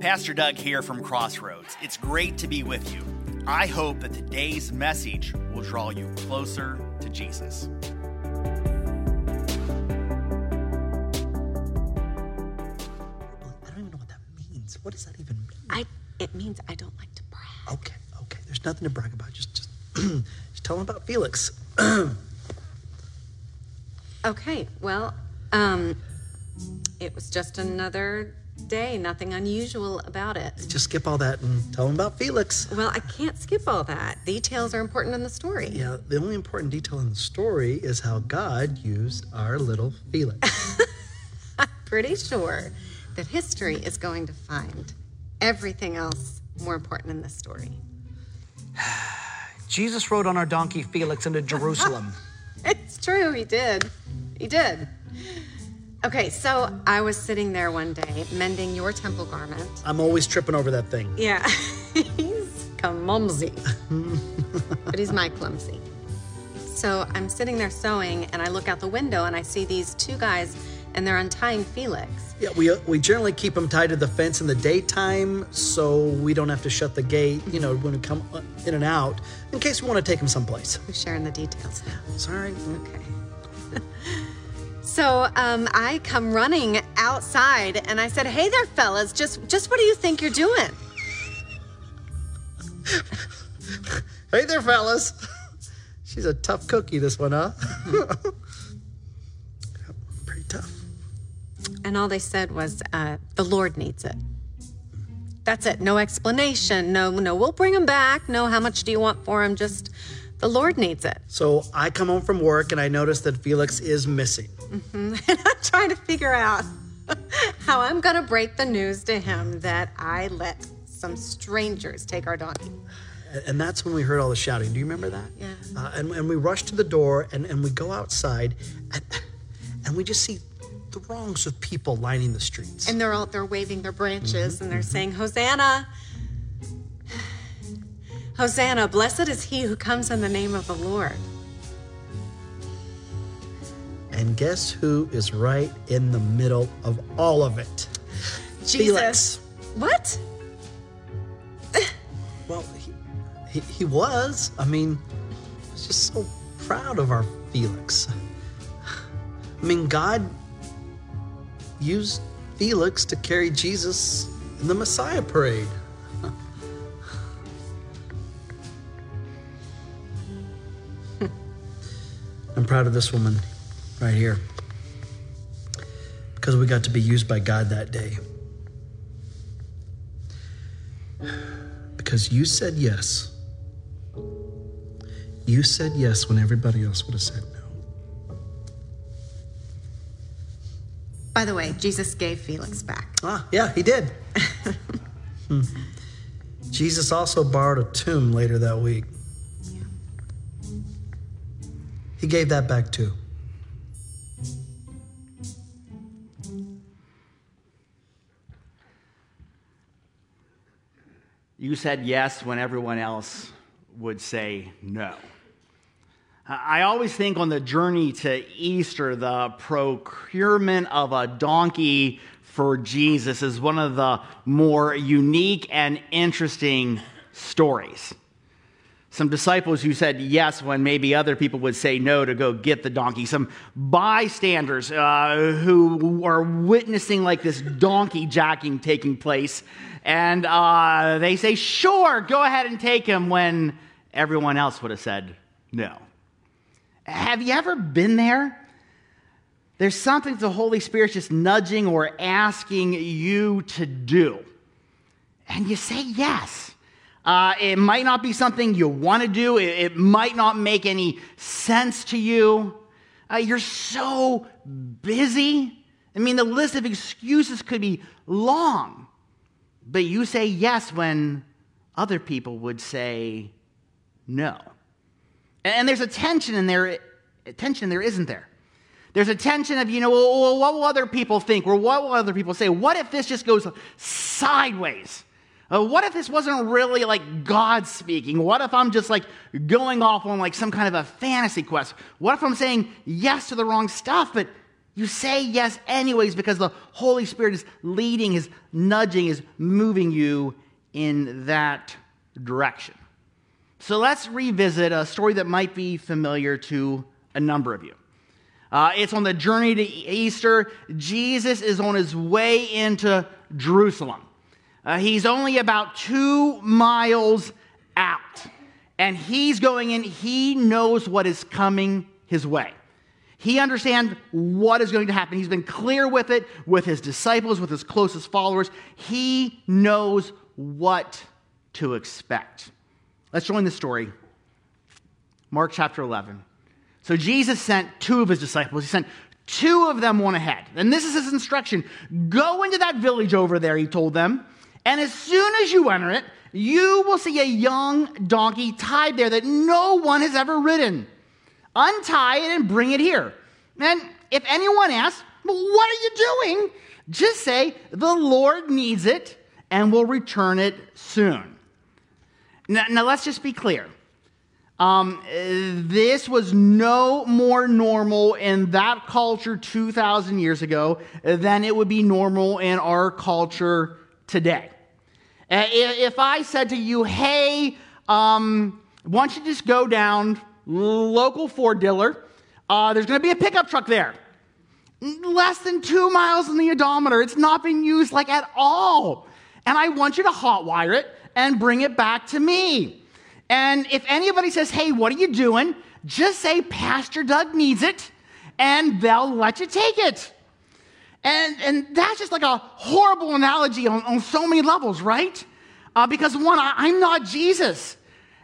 Pastor Doug here from Crossroads. It's great to be with you. I hope that today's message will draw you closer to Jesus. I don't even know what that means. What does that even mean? It means I don't like to brag. Okay. There's nothing to brag about. Just tell them about Felix. Okay. Well, it was just another day. Nothing unusual about it. Just skip all that and tell them about Felix. Well, I can't skip all that. Details are important in the story. Yeah, the only important detail in the story is how God used our little Felix. I'm pretty sure that history is going to find everything else more important in this story. Jesus rode on our donkey Felix into Jerusalem. It's true, he did. Okay, so I was sitting there one day, mending your temple garment. I'm always tripping over that thing. Yeah, he's clumsy, but he's my clumsy. So I'm sitting there sewing, and I look out the window, and I see these two guys, and they're untying Felix. Yeah, we generally keep him tied to the fence in the daytime, so we don't have to shut the gate, when we come in and out, in case we want to take him someplace. We're sharing the details now. Sorry. Okay. So I come running outside, and I said, "Hey there, fellas! Just what do you think you're doing?" Hey there, fellas! She's a tough cookie, this one, huh? Pretty tough. And all they said was, "The Lord needs it." That's it. No explanation. No. We'll bring him back. No. How much do you want for him? Just, the Lord needs it. So I come home from work, and I notice that Felix is missing. Mm-hmm. And I'm trying to figure out how I'm going to break the news to him that I let some strangers take our donkey. And that's when we heard all the shouting. Do you remember that? Yeah. And we rush to the door, and we go outside, and we just see the wrongs of people lining the streets. And they're waving their branches, mm-hmm. and they're saying, "Hosanna! Hosanna, blessed is he who comes in the name of the Lord." And guess who is right in the middle of all of it? Jesus. Felix. What? Well, he was. I was just so proud of our Felix. God used Felix to carry Jesus in the Messiah parade. I'm proud of this woman right here, because we got to be used by God that day. Because you said yes. You said yes when everybody else would have said no. By the way, Jesus gave Felix back. Yeah, he did. Jesus also borrowed a tomb later that week. Yeah. He gave that back too. You said yes when everyone else would say no. I always think on the journey to Easter, the procurement of a donkey for Jesus is one of the more unique and interesting stories. Some disciples who said yes when maybe other people would say no to go get the donkey. Some bystanders who are witnessing this donkey jacking taking place. And they say, "Sure, go ahead and take him," when everyone else would have said no. Have you ever been there? There's something the Holy Spirit's just nudging or asking you to do. And you say yes. It might not be something you want to do. It might not make any sense to you. You're so busy. The list of excuses could be long. But you say yes when other people would say no. And there's a tension in there. Tension there isn't there. There's a tension of, well, what will other people think? Or what will other people say? What if this just goes sideways? What if this wasn't really God speaking? What if I'm just going off on some kind of a fantasy quest? What if I'm saying yes to the wrong stuff? But You say yes anyways because the Holy Spirit is leading, is nudging, is moving you in that direction. So let's revisit a story that might be familiar to a number of you. It's on the journey to Easter. Jesus is on his way into Jerusalem. He's only about 2 miles out, and he's going in. He knows what is coming his way. He understands what is going to happen. He's been clear with it, with his disciples, with his closest followers. He knows what to expect. Let's join the story. Mark chapter 11. So Jesus sent two of his disciples. He sent two of them on ahead. And this is his instruction. Go into that village over there, he told them. And as soon as you enter it, you will see a young donkey tied there that no one has ever ridden. Untie it and bring it here. And if anyone asks, well, what are you doing? Just say, the Lord needs it and will return it soon. Now let's just be clear. This was no more normal in that culture 2,000 years ago than it would be normal in our culture today. If I said to you, hey, why don't you just go down local Ford dealer, there's going to be a pickup truck there. Less than 2 miles on the odometer. It's not been used like at all. And I want you to hotwire it and bring it back to me. And if anybody says, hey, what are you doing? Just say, Pastor Doug needs it, and they'll let you take it. And that's just like a horrible analogy on so many levels, right? Because one, I'm not Jesus.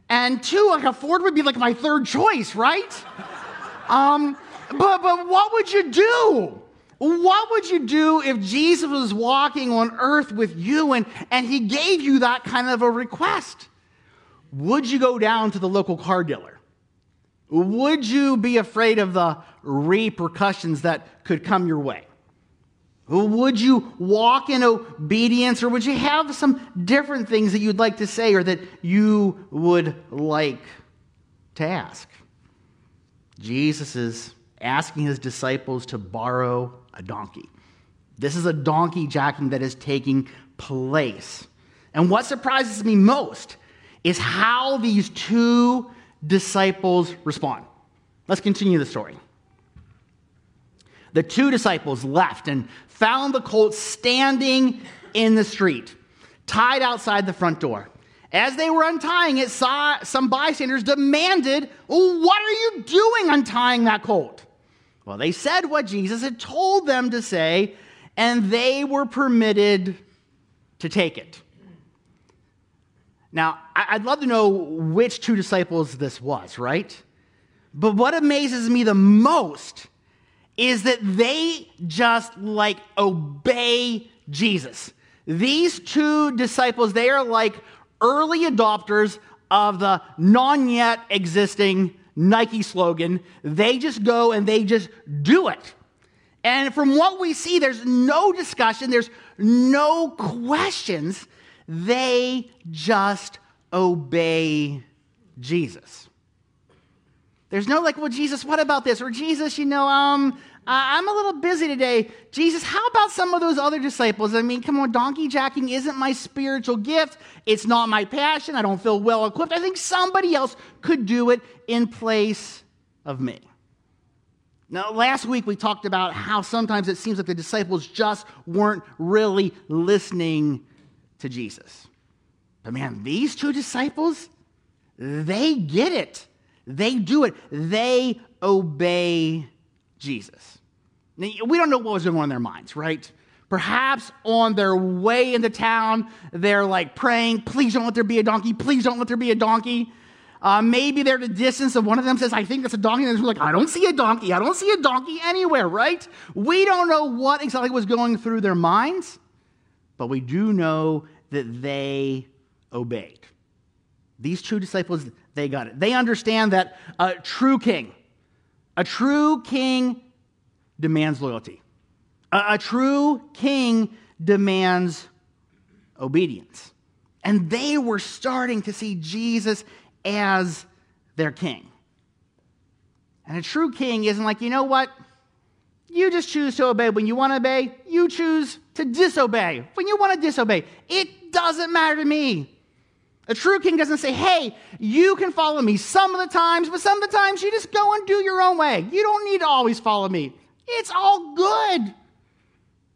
And two, like a Ford would be like my third choice, right? But what would you do? What would you do if Jesus was walking on earth with you and he gave you that kind of a request? Would you go down to the local car dealer? Would you be afraid of the repercussions that could come your way? Would you walk in obedience, or would you have some different things that you'd like to say or that you would like to ask? Jesus is asking his disciples to borrow a donkey. This is a donkey jacking that is taking place. And what surprises me most is how these two disciples respond. Let's continue the story. The two disciples left and found the colt standing in the street, tied outside the front door. As they were untying it, some bystanders demanded, what are you doing untying that colt? Well, they said what Jesus had told them to say, and they were permitted to take it. Now, I'd love to know which two disciples this was, right? But what amazes me the most is that they just, like, obey Jesus. These two disciples, they are like early adopters of the non-yet-existing Nike slogan. They just go and they just do it. And from what we see, there's no discussion, there's no questions. They just obey Jesus. There's no like, well, Jesus, what about this? Or Jesus, I'm a little busy today. Jesus, how about some of those other disciples? I mean, come on, donkey jacking isn't my spiritual gift. It's not my passion. I don't feel well equipped. I think somebody else could do it in place of me. Now, last week we talked about how sometimes it seems like the disciples just weren't really listening to Jesus. But man, these two disciples, they get it. They do it. They obey Jesus. Now, we don't know what was going on in their minds, right? Perhaps on their way into town, they're like praying, please don't let there be a donkey. Please don't let there be a donkey. Maybe they're at a distance and one of them says, I think that's a donkey. And they're like, I don't see a donkey. I don't see a donkey anywhere, right? We don't know what exactly was going through their minds, but we do know that they obeyed. These two disciples, they got it. They understand that a true king demands loyalty. A true king demands obedience. And they were starting to see Jesus as their king. And a true king isn't like, you know what? You just choose to obey when you want to obey. You choose to disobey when you want to disobey. It doesn't matter to me. A true king doesn't say, hey, you can follow me some of the times, but some of the times you just go and do your own way. You don't need to always follow me. It's all good.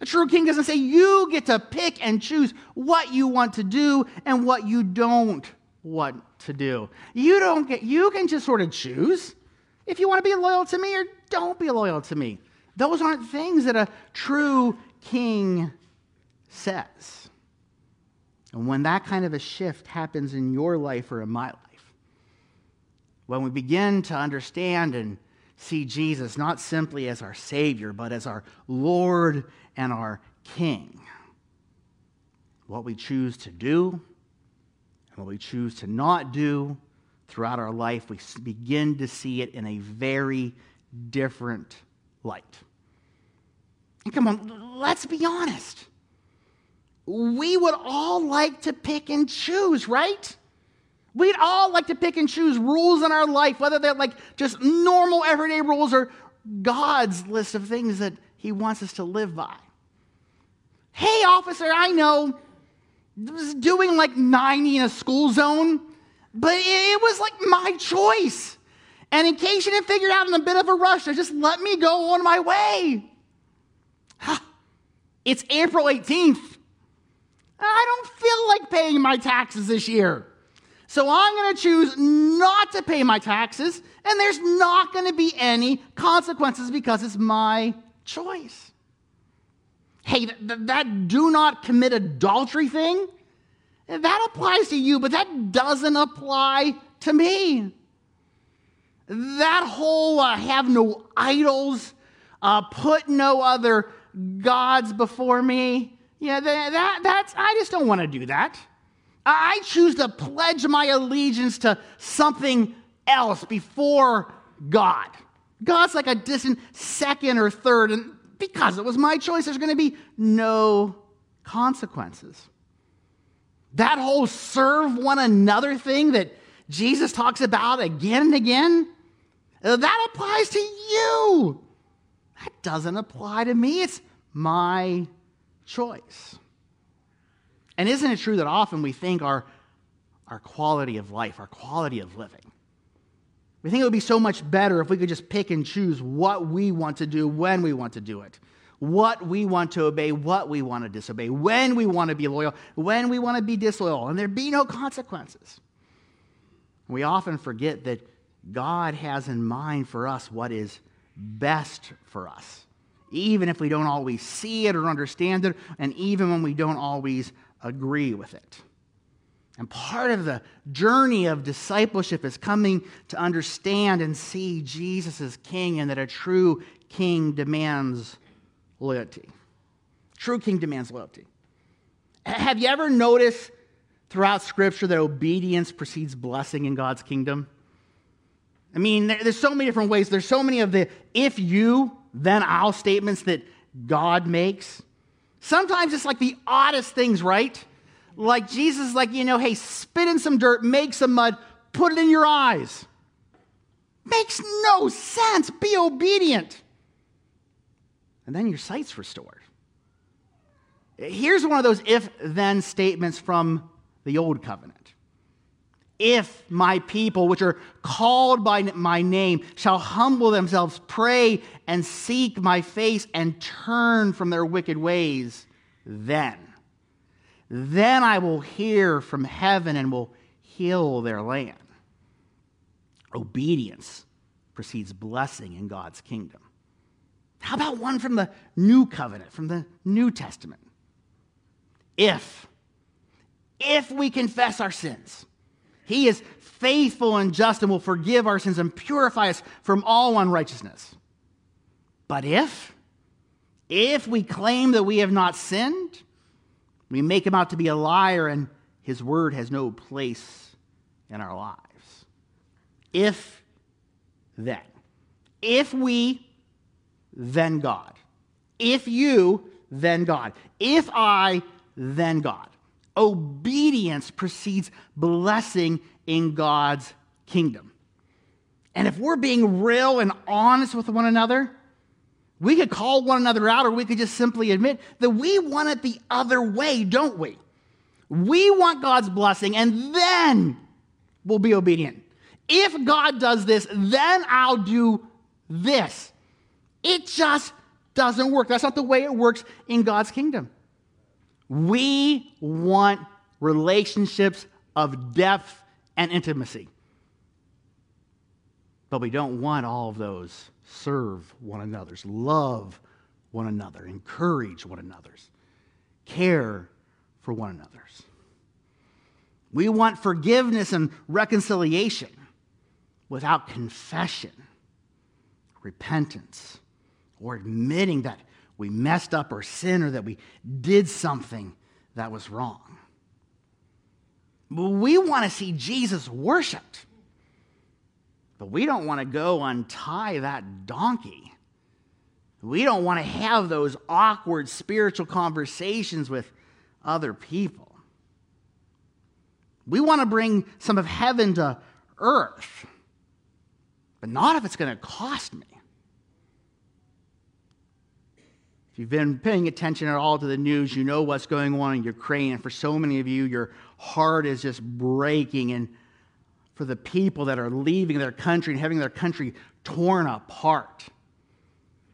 A true king doesn't say you get to pick and choose what you want to do and what you don't want to do. You can just sort of choose if you want to be loyal to me or don't be loyal to me. Those aren't things that a true king says. And when that kind of a shift happens in your life or in my life, when we begin to understand and see Jesus not simply as our Savior, but as our Lord and our King, what we choose to do and what we choose to not do throughout our life, we begin to see it in a very different light. And come on, let's be honest. We would all like to pick and choose, right? We'd all like to pick and choose rules in our life, whether they're like just normal everyday rules or God's list of things that He wants us to live by. Hey, officer, I know I was doing like 90 in a school zone, but it was like my choice. And in case you didn't figure it out in a bit of a rush, just let me go on my way. It's April 18th. I don't feel like paying my taxes this year. So I'm going to choose not to pay my taxes, and there's not going to be any consequences because it's my choice. Hey, that do not commit adultery thing, that applies to you, but that doesn't apply to me. That whole have no idols, put no other gods before me, yeah, I just don't want to do that. I choose to pledge my allegiance to something else before God. God's like a distant second or third, and because it was my choice, there's going to be no consequences. That whole serve one another thing that Jesus talks about again and again, that applies to you. That doesn't apply to me. It's my choice. And isn't it true that often we think our quality of life, our quality of living, we think it would be so much better if we could just pick and choose what we want to do when we want to do it, what we want to obey, what we want to disobey, when we want to be loyal, when we want to be disloyal, and there'd be no consequences. We often forget that God has in mind for us what is best for us, even if we don't always see it or understand it, and even when we don't always agree with it. And part of the journey of discipleship is coming to understand and see Jesus as King, and that a true King demands loyalty. True King demands loyalty. Have you ever noticed throughout Scripture that obedience precedes blessing in God's kingdom? I mean, there's so many different ways. There's so many of the if you, then I'll statements that God makes. Sometimes it's like the oddest things, right? Like Jesus is like, hey, spit in some dirt, make some mud, put it in your eyes. Makes no sense. Be obedient. And then your sight's restored. Here's one of those if-then statements from the Old Covenant. If my people, which are called by my name, shall humble themselves, pray, and seek my face, and turn from their wicked ways, then I will hear from heaven and will heal their land. Obedience precedes blessing in God's kingdom. How about one from the New Covenant, from the New Testament? If we confess our sins, He is faithful and just and will forgive our sins and purify us from all unrighteousness. But if we claim that we have not sinned, we make Him out to be a liar and His word has no place in our lives. If then. If we, then God. If you, then God. If I, then God. Obedience precedes blessing in God's kingdom. And if we're being real and honest with one another, We could call one another out, or we could just simply admit that we want it the other way, don't we? We want God's blessing, and then we'll be obedient. If God does this, then I'll do this. It just doesn't work. That's not the way it works in God's kingdom. We want relationships of depth and intimacy. But we don't want all of those. Serve one another, love one another, encourage one another, care for one another. We want forgiveness and reconciliation without confession, repentance, or admitting that we messed up or sinned or that we did something that was wrong. But we want to see Jesus worshiped. But we don't want to go untie that donkey. We don't want to have those awkward spiritual conversations with other people. We want to bring some of heaven to earth, but not if it's going to cost me. If you've been paying attention at all to the news, you know what's going on in Ukraine. And for so many of you, your heart is just breaking, and for the people that are leaving their country and having their country torn apart.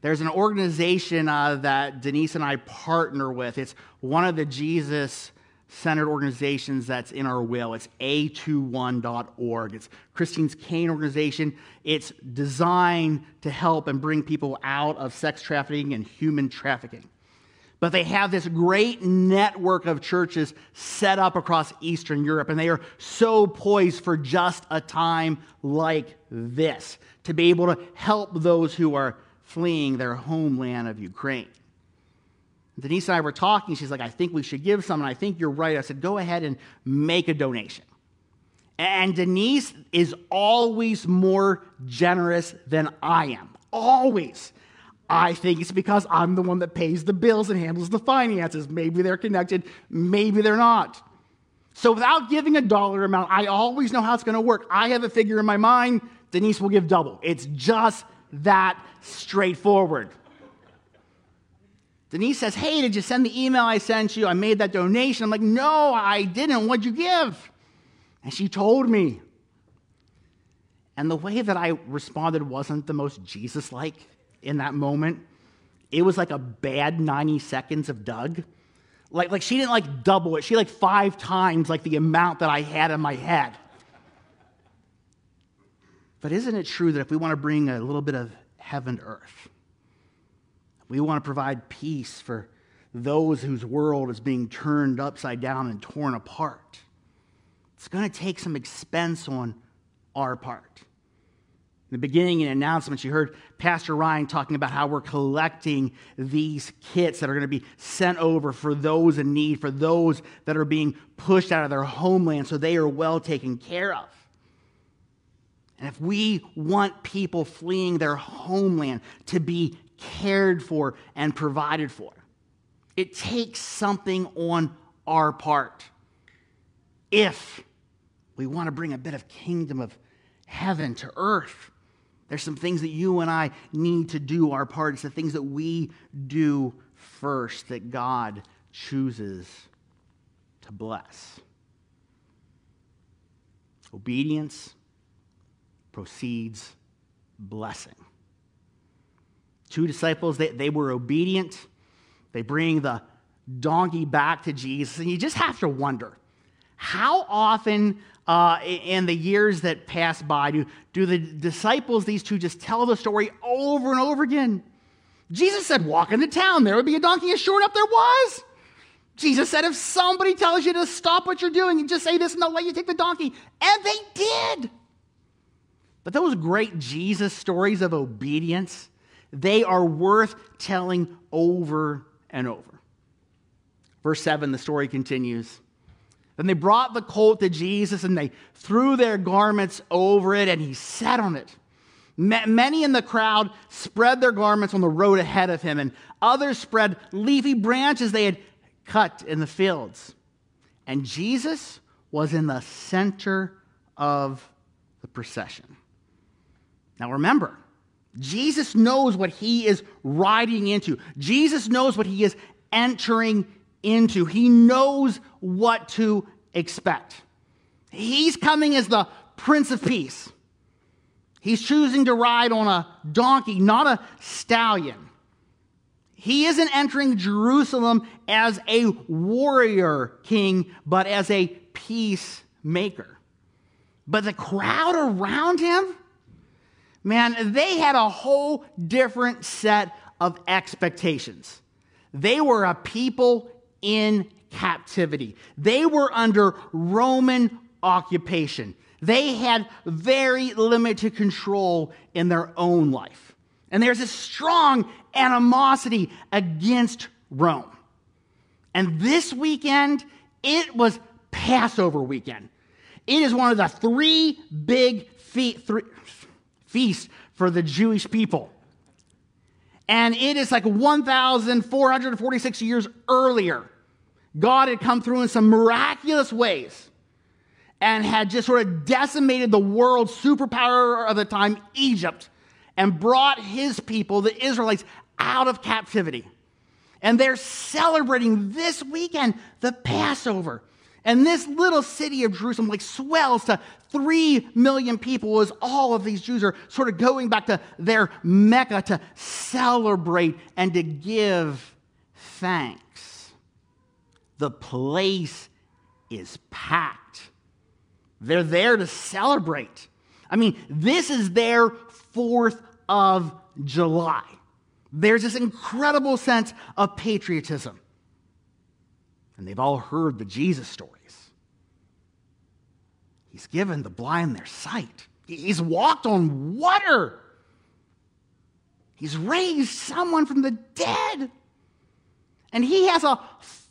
There's an organization that Denise and I partner with. It's one of the Jesus-centered organizations that's in our will. It's A21.org. It's Christine Caine organization. It's designed to help and bring people out of sex trafficking and human trafficking. But they have this great network of churches set up across Eastern Europe, and they are so poised for just a time like this to be able to help those who are fleeing their homeland of Ukraine. Denise and I were talking. She's like, I think we should give some, and I think you're right. I said, go ahead and make a donation. And Denise is always more generous than I am, always. I think it's because I'm the one that pays the bills and handles the finances. Maybe they're connected, maybe they're not. So without giving a dollar amount, I always know how it's going to work. I have a figure in my mind. Denise will give double. It's just that straightforward. Denise says, hey, did you send the email I sent you? I made that donation. I'm like, no, I didn't. What'd you give? And she told me. And the way that I responded wasn't the most Jesus-like. In that moment, it was like a bad 90 seconds of Doug. Like she didn't like double it. She like five times like the amount that I had in my head. But isn't it true that if we want to bring a little bit of heaven to earth, we want to provide peace for those whose world is being turned upside down and torn apart, it's going to take some expense on our part. In the beginning, in announcements, you heard Pastor Ryan talking about how we're collecting these kits that are going to be sent over for those in need, for those that are being pushed out of their homeland so they are well taken care of. And if we want people fleeing their homeland to be cared for and provided for, it takes something on our part. If we want to bring a bit of kingdom of heaven to earth, there's some things that you and I need to do our part. It's the things that we do first that God chooses to bless. Obedience precedes blessing. Two disciples, they were obedient. They bring the donkey back to Jesus. And you just have to wonder, how often in the years that pass by do the disciples, these two, just tell the story over and over again? Jesus said, walk into town, there would be a donkey, and sure enough there was. Jesus said, if somebody tells you to stop what you're doing, you just say this and they'll let you take the donkey. And they did. But those great Jesus stories of obedience, they are worth telling over and over. Verse 7, the story continues. Then they brought the colt to Jesus, and they threw their garments over it, and he sat on it. Many in the crowd spread their garments on the road ahead of him, and others spread leafy branches they had cut in the fields. And Jesus was in the center of the procession. Now remember, Jesus knows what he is riding into. Jesus knows what he is entering into. He knows what to expect. He's coming as the Prince of Peace. He's choosing to ride on a donkey, not a stallion. He isn't entering Jerusalem as a warrior king, but as a peacemaker. But the crowd around him, man, they had a whole different set of expectations. They were a people in captivity. They were under Roman occupation. They had very limited control in their own life. And there's a strong animosity against Rome. And this weekend, it was Passover weekend. It is one of the three big feasts for the Jewish people. And it is like 1,446 years earlier. God had come through in some miraculous ways and had just sort of decimated the world superpower of the time, Egypt, and brought his people, the Israelites, out of captivity. And they're celebrating this weekend the Passover. And this little city of Jerusalem like swells to 3 million people as all of these Jews are sort of going back to their Mecca to celebrate and to give thanks. The place is packed. They're there to celebrate. I mean, this is their 4th of July. There's this incredible sense of patriotism. And they've all heard the Jesus stories. He's given the blind their sight. He's walked on water. He's raised someone from the dead. And he has a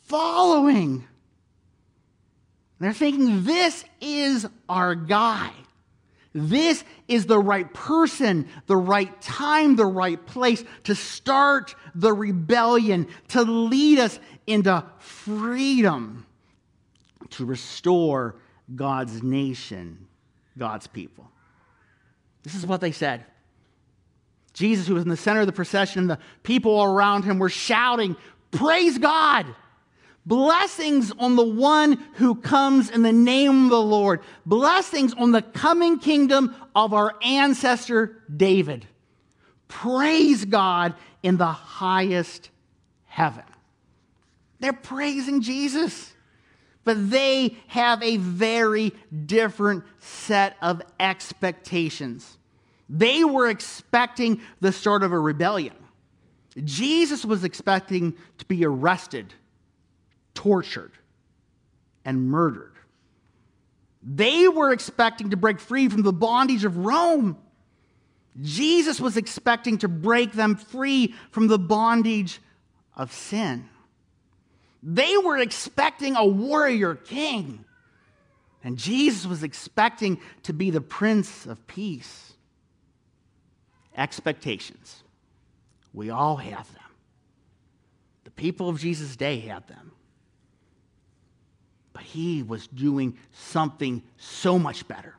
following. They're thinking, this is our guy. This is the right person, the right time, the right place to start the rebellion, to lead us into freedom, to restore God's nation, God's people. This is what they said. Jesus, who was in the center of the procession, and the people around him were shouting, "Praise God! Blessings on the one who comes in the name of the Lord. Blessings on the coming kingdom of our ancestor David. Praise God in the highest heaven." They're praising Jesus, but they have a very different set of expectations. They were expecting the start of a rebellion. Jesus was expecting to be arrested, tortured, and murdered. They were expecting to break free from the bondage of Rome. Jesus was expecting to break them free from the bondage of sin. They were expecting a warrior king, and Jesus was expecting to be the Prince of Peace. Expectations. We all have them. The people of Jesus' day had them. But he was doing something so much better,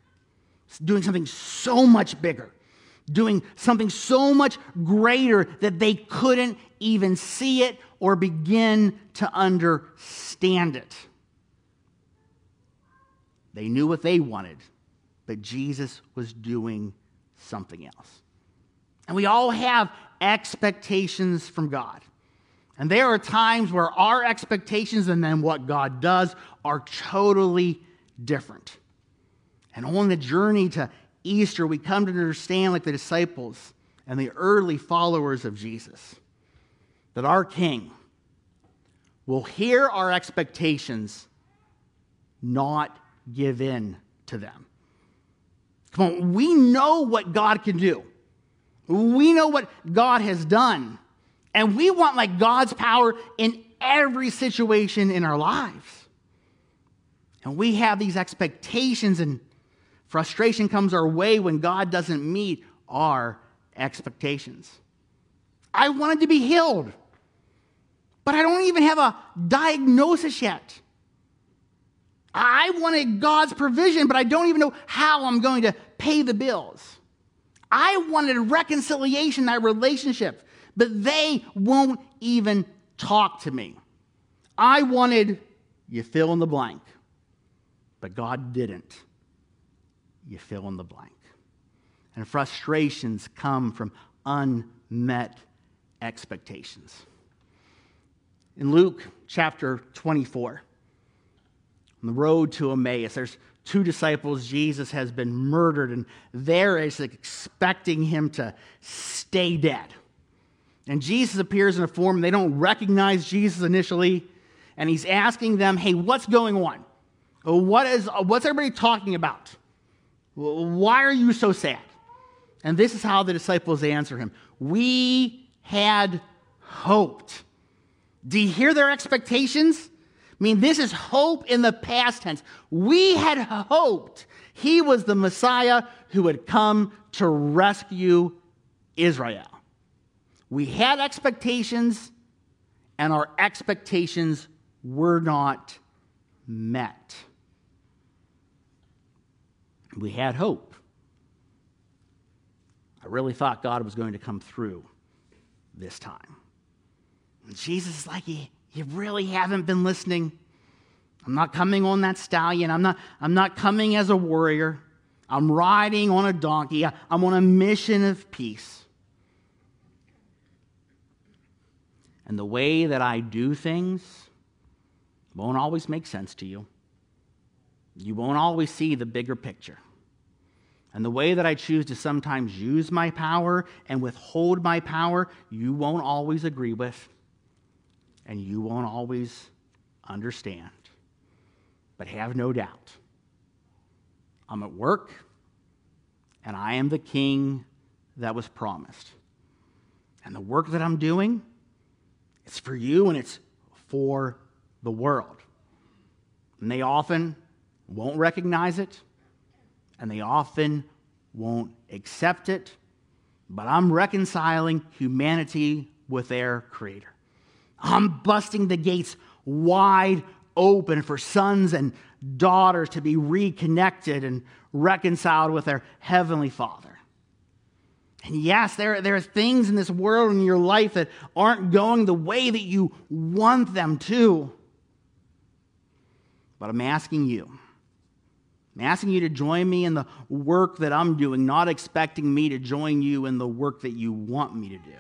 doing something so much bigger, doing something so much greater that they couldn't even see it or begin to understand it. They knew what they wanted, but Jesus was doing something else. And we all have expectations from God. And there are times where our expectations and then what God does are totally different. And on the journey to Easter, we come to understand, like the disciples and the early followers of Jesus, that our King will hear our expectations, not give in to them. Come on, we know what God can do. We know what God has done. And we want like God's power in every situation in our lives. And we have these expectations, and frustration comes our way when God doesn't meet our expectations. I wanted to be healed, but I don't even have a diagnosis yet. I wanted God's provision, but I don't even know how I'm going to pay the bills. I wanted reconciliation in my relationship, but they won't even talk to me. I wanted, you fill in the blank, but God didn't. You fill in the blank. And frustrations come from unmet expectations. In Luke chapter 24, on the road to Emmaus, there's two disciples. Jesus has been murdered, and they're expecting him to stay dead. And Jesus appears in a form, they don't recognize Jesus initially, and he's asking them, hey, what's going on? What's everybody talking about? Why are you so sad? And this is how the disciples answer him. We had hoped. Do you hear their expectations? I mean, this is hope in the past tense. We had hoped he was the Messiah who had come to rescue Israel. We had expectations, and our expectations were not met. We had hope. I really thought God was going to come through this time. And Jesus is like, you really haven't been listening. I'm not coming on that stallion. I'm not coming as a warrior. I'm riding on a donkey. I'm on a mission of peace. And the way that I do things won't always make sense to you. You won't always see the bigger picture. And the way that I choose to sometimes use my power and withhold my power, you won't always agree with, and you won't always understand. But have no doubt, I'm at work, and I am the king that was promised. And the work that I'm doing, it's for you, and it's for the world. And they often won't recognize it, and they often won't accept it, but I'm reconciling humanity with their Creator. I'm busting the gates wide open for sons and daughters to be reconnected and reconciled with their Heavenly Father. And yes, there are things in this world and your life that aren't going the way that you want them to. But I'm asking you to join me in the work that I'm doing, not expecting me to join you in the work that you want me to do.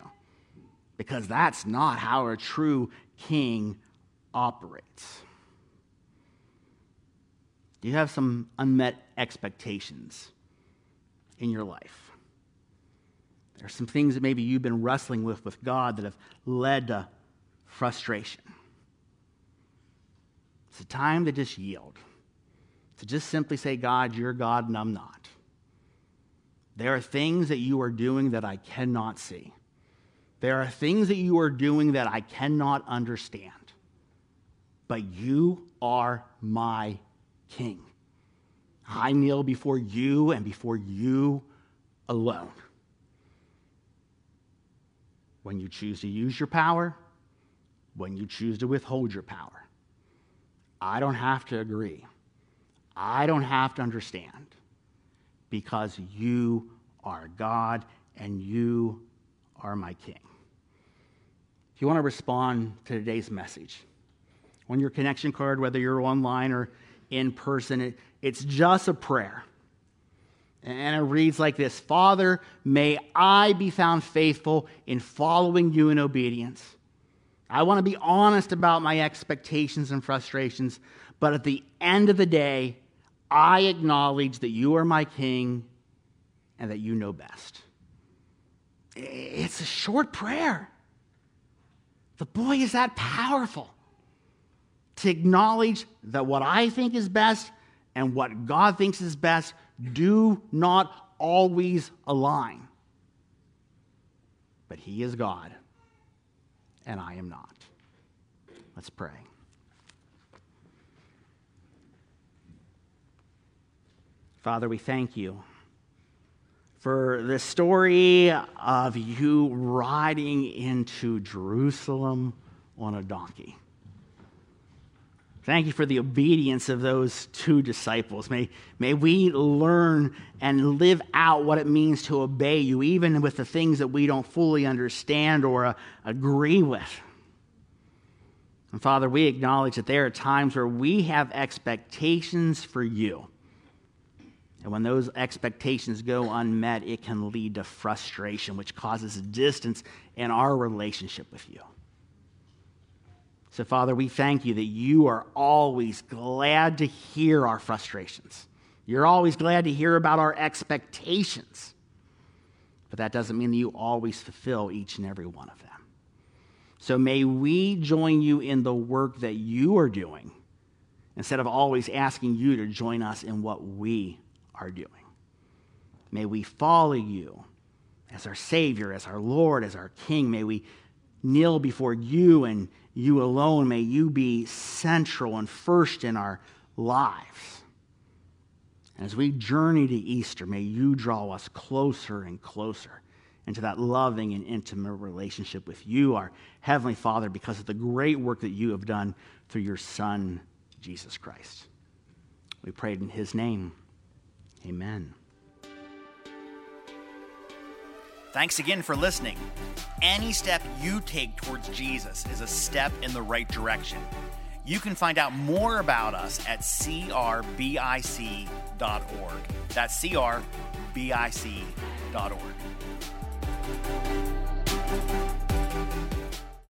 Because that's not how a true king operates. Do you have some unmet expectations in your life? There's some things that maybe you've been wrestling with God that have led to frustration. It's a time to just yield. To just simply say, God, you're God and I'm not. There are things that you are doing that I cannot see. There are things that you are doing that I cannot understand. But you are my king. I kneel before you and before you alone. When you choose to use your power, when you choose to withhold your power. I don't have to agree. I don't have to understand. Because you are God and you are my king. If you want to respond to today's message, on your connection card, whether you're online or in person, it's just a prayer. And it reads like this: Father, may I be found faithful in following you in obedience. I want to be honest about my expectations and frustrations, but at the end of the day, I acknowledge that you are my king and that you know best. It's a short prayer. But boy, is that powerful. To acknowledge that what I think is best and what God thinks is best do not always align. But he is God, and I am not. Let's pray. Father, we thank you for the story of you riding into Jerusalem on a donkey. Thank you for the obedience of those two disciples. May we learn and live out what it means to obey you, even with the things that we don't fully understand or agree with. And Father, we acknowledge that there are times where we have expectations for you. And when those expectations go unmet, it can lead to frustration, which causes distance in our relationship with you. So, Father, we thank you that you are always glad to hear our frustrations. You're always glad to hear about our expectations. But that doesn't mean that you always fulfill each and every one of them. So may we join you in the work that you are doing instead of always asking you to join us in what we are doing. May we follow you as our Savior, as our Lord, as our King. May we kneel before you and you alone. May you be central and first in our lives. As we journey to Easter, may you draw us closer and closer into that loving and intimate relationship with you, our Heavenly Father, because of the great work that you have done through your Son, Jesus Christ. We prayed in his name. Amen. Thanks again for listening. Any step you take towards Jesus is a step in the right direction. You can find out more about us at crbic.org. That's crbic.org.